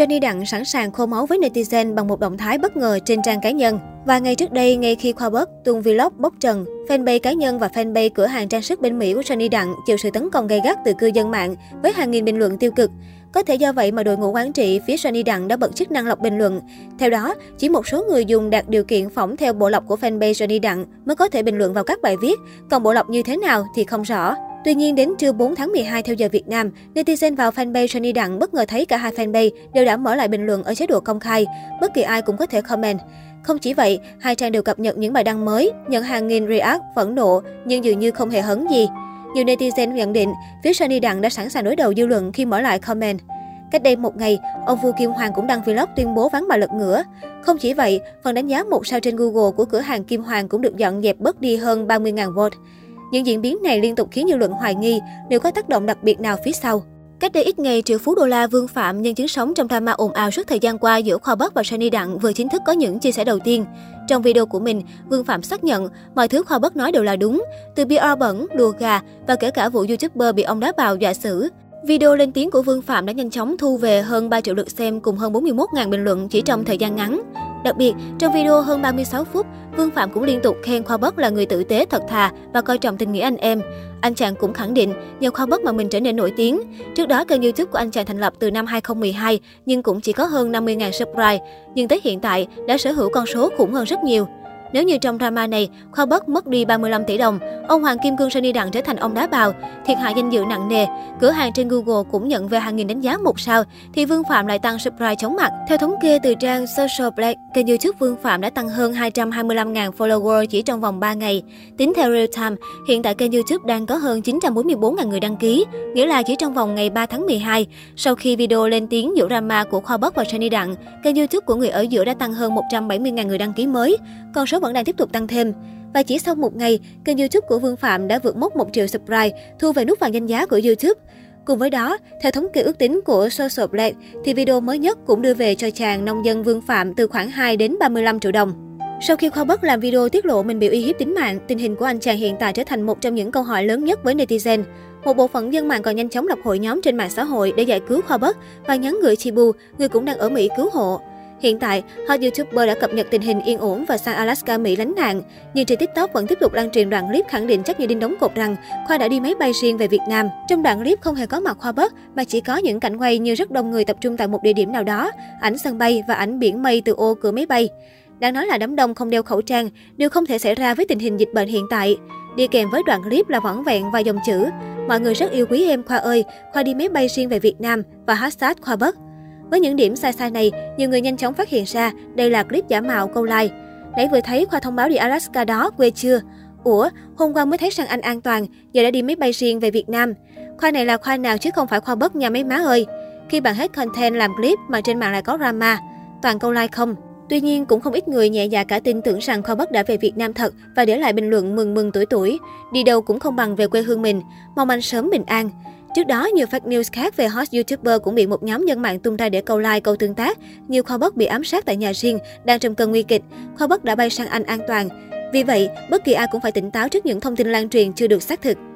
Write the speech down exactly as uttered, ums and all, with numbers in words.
Johnny Đặng sẵn sàng khô máu với netizen bằng một động thái bất ngờ trên trang cá nhân. Và ngày trước đây, ngay khi Khoa Bất tung vlog bốc trần, fanpage cá nhân và fanpage cửa hàng trang sức bên Mỹ của Johnny Đặng chịu sự tấn công gay gắt từ cư dân mạng với hàng nghìn bình luận tiêu cực. Có thể do vậy mà đội ngũ quản trị phía Johnny Đặng đã bật chức năng lọc bình luận. Theo đó, chỉ một số người dùng đạt điều kiện phỏng theo bộ lọc của fanpage Johnny Đặng mới có thể bình luận vào các bài viết, còn bộ lọc như thế nào thì không rõ. Tuy nhiên, đến trưa bốn tháng mười hai theo giờ Việt Nam, netizen vào fanpage Johnny Đặng bất ngờ thấy cả hai fanpage đều đã mở lại bình luận ở chế độ công khai, bất kỳ ai cũng có thể comment. Không chỉ vậy, hai trang đều cập nhật những bài đăng mới, nhận hàng nghìn react phẫn nộ nhưng dường như không hề hấn gì. Nhiều netizen nhận định phía Johnny Đặng đã sẵn sàng đối đầu dư luận khi mở lại comment. Cách đây một ngày, ông Vũ Kim Hoàng cũng đăng vlog tuyên bố ván bà lật ngửa. Không chỉ vậy, phần đánh giá một sao trên Google của cửa hàng Kim Hoàng cũng được dọn dẹp bớt đi hơn ba mươi nghìn vote. Những diễn biến này liên tục khiến dư luận hoài nghi liệu có tác động đặc biệt nào phía sau. Cách đây ít ngày, triệu phú đô la Vương Phạm nhân chứng sống trong drama ồn ào suốt thời gian qua giữa Khoa Bất và Johnny Đặng vừa chính thức có những chia sẻ đầu tiên. Trong video của mình, Vương Phạm xác nhận mọi thứ Khoa Bất nói đều là đúng, từ bia bẩn, đùa gà và kể cả vụ YouTuber bị ông đá bào dọa xử. Video lên tiếng của Vương Phạm đã nhanh chóng thu về hơn ba triệu lượt xem cùng hơn bốn mươi mốt nghìn bình luận chỉ trong thời gian ngắn. Đặc biệt, trong video hơn ba mươi sáu phút, Vương Phạm cũng liên tục khen Khoa Bất là người tử tế, thật thà và coi trọng tình nghĩa anh em. Anh chàng cũng khẳng định nhờ Khoa Bất mà mình trở nên nổi tiếng. Trước đó, kênh YouTube của anh chàng thành lập từ năm hai nghìn không trăm mười hai nhưng cũng chỉ có hơn năm mươi nghìn subscribe. Nhưng tới hiện tại đã sở hữu con số khủng hơn rất nhiều. Nếu như trong drama này, Khoa Bất mất đi ba mươi lăm tỷ đồng, ông Hoàng Kim Cương Johnny Đặng trở thành ông đá bào, thiệt hại danh dự nặng nề, cửa hàng trên Google cũng nhận về hàng nghìn đánh giá một sao, thì Vương Phạm lại tăng subscribe chóng mặt. Theo thống kê từ trang Social Blade, kênh YouTube Vương Phạm đã tăng hơn hai trăm hai mươi lăm nghìn follower chỉ trong vòng ba ngày. Tính theo real time, hiện tại kênh YouTube đang có hơn chín trăm bốn mươi bốn nghìn người đăng ký, nghĩa là chỉ trong vòng ngày ba tháng mười hai, sau khi video lên tiếng giữa drama của Khoa Bất và Johnny Đặng, kênh YouTube của người ở giữa đã tăng hơn một trăm bảy mươi nghìn người đăng ký mới. Con số vẫn đang tiếp tục tăng thêm. Và chỉ sau một ngày, kênh YouTube của Vương Phạm đã vượt mốc một triệu subscribe, thu về nút vàng danh giá của YouTube. Cùng với đó, theo thống kê ước tính của Social Blade, thì video mới nhất cũng đưa về cho chàng nông dân Vương Phạm từ khoảng hai đến ba mươi lăm triệu đồng. Sau khi Khoa Bất làm video tiết lộ mình bị uy hiếp tính mạng, tình hình của anh chàng hiện tại trở thành một trong những câu hỏi lớn nhất với netizen. Một bộ phận dân mạng còn nhanh chóng lập hội nhóm trên mạng xã hội để giải cứu Khoa Bất và nhắn gửi Chibu, người cũng đang ở Mỹ cứu hộ. Hiện tại, hot YouTuber đã cập nhật tình hình yên ổn và sang Alaska, Mỹ lánh nạn. Nhưng trên TikTok vẫn tiếp tục lan truyền đoạn clip khẳng định chắc như đinh đóng cột rằng Khoa đã đi máy bay riêng về Việt Nam. Trong đoạn clip không hề có mặt Khoa Bất, mà chỉ có những cảnh quay như rất đông người tập trung tại một địa điểm nào đó, ảnh sân bay và ảnh biển mây từ ô cửa máy bay. Đáng nói là đám đông không đeo khẩu trang, điều không thể xảy ra với tình hình dịch bệnh hiện tại. Đi kèm với đoạn clip là vỏn vẹn vài dòng chữ: "Mọi người rất yêu quý em Khoa ơi, Khoa đi máy bay riêng về Việt Nam" và hashtag Khoa Bất. Với những điểm sai sai này, nhiều người nhanh chóng phát hiện ra đây là clip giả mạo câu like. "Nãy vừa thấy Khoa thông báo đi Alaska đó, quê chưa? Ủa, hôm qua mới thấy sang Anh an toàn, giờ đã đi máy bay riêng về Việt Nam. Khoa này là Khoa nào chứ không phải Khoa Bất nha mấy má ơi. Khi bạn hết content làm clip mà trên mạng lại có drama, toàn câu like không." Tuy nhiên, cũng không ít người nhẹ dạ cả tin tưởng rằng Khoa Bất đã về Việt Nam thật và để lại bình luận mừng mừng tuổi tuổi. Đi đâu cũng không bằng về quê hương mình, mong anh sớm bình an. Trước đó, nhiều fake news khác về hot YouTuber cũng bị một nhóm dân mạng tung ra để câu like, câu tương tác. Như Khoa Bất bị ám sát tại nhà riêng, đang trong cơn nguy kịch, Khoa Bất đã bay sang Anh an toàn. Vì vậy, bất kỳ ai cũng phải tỉnh táo trước những thông tin lan truyền chưa được xác thực.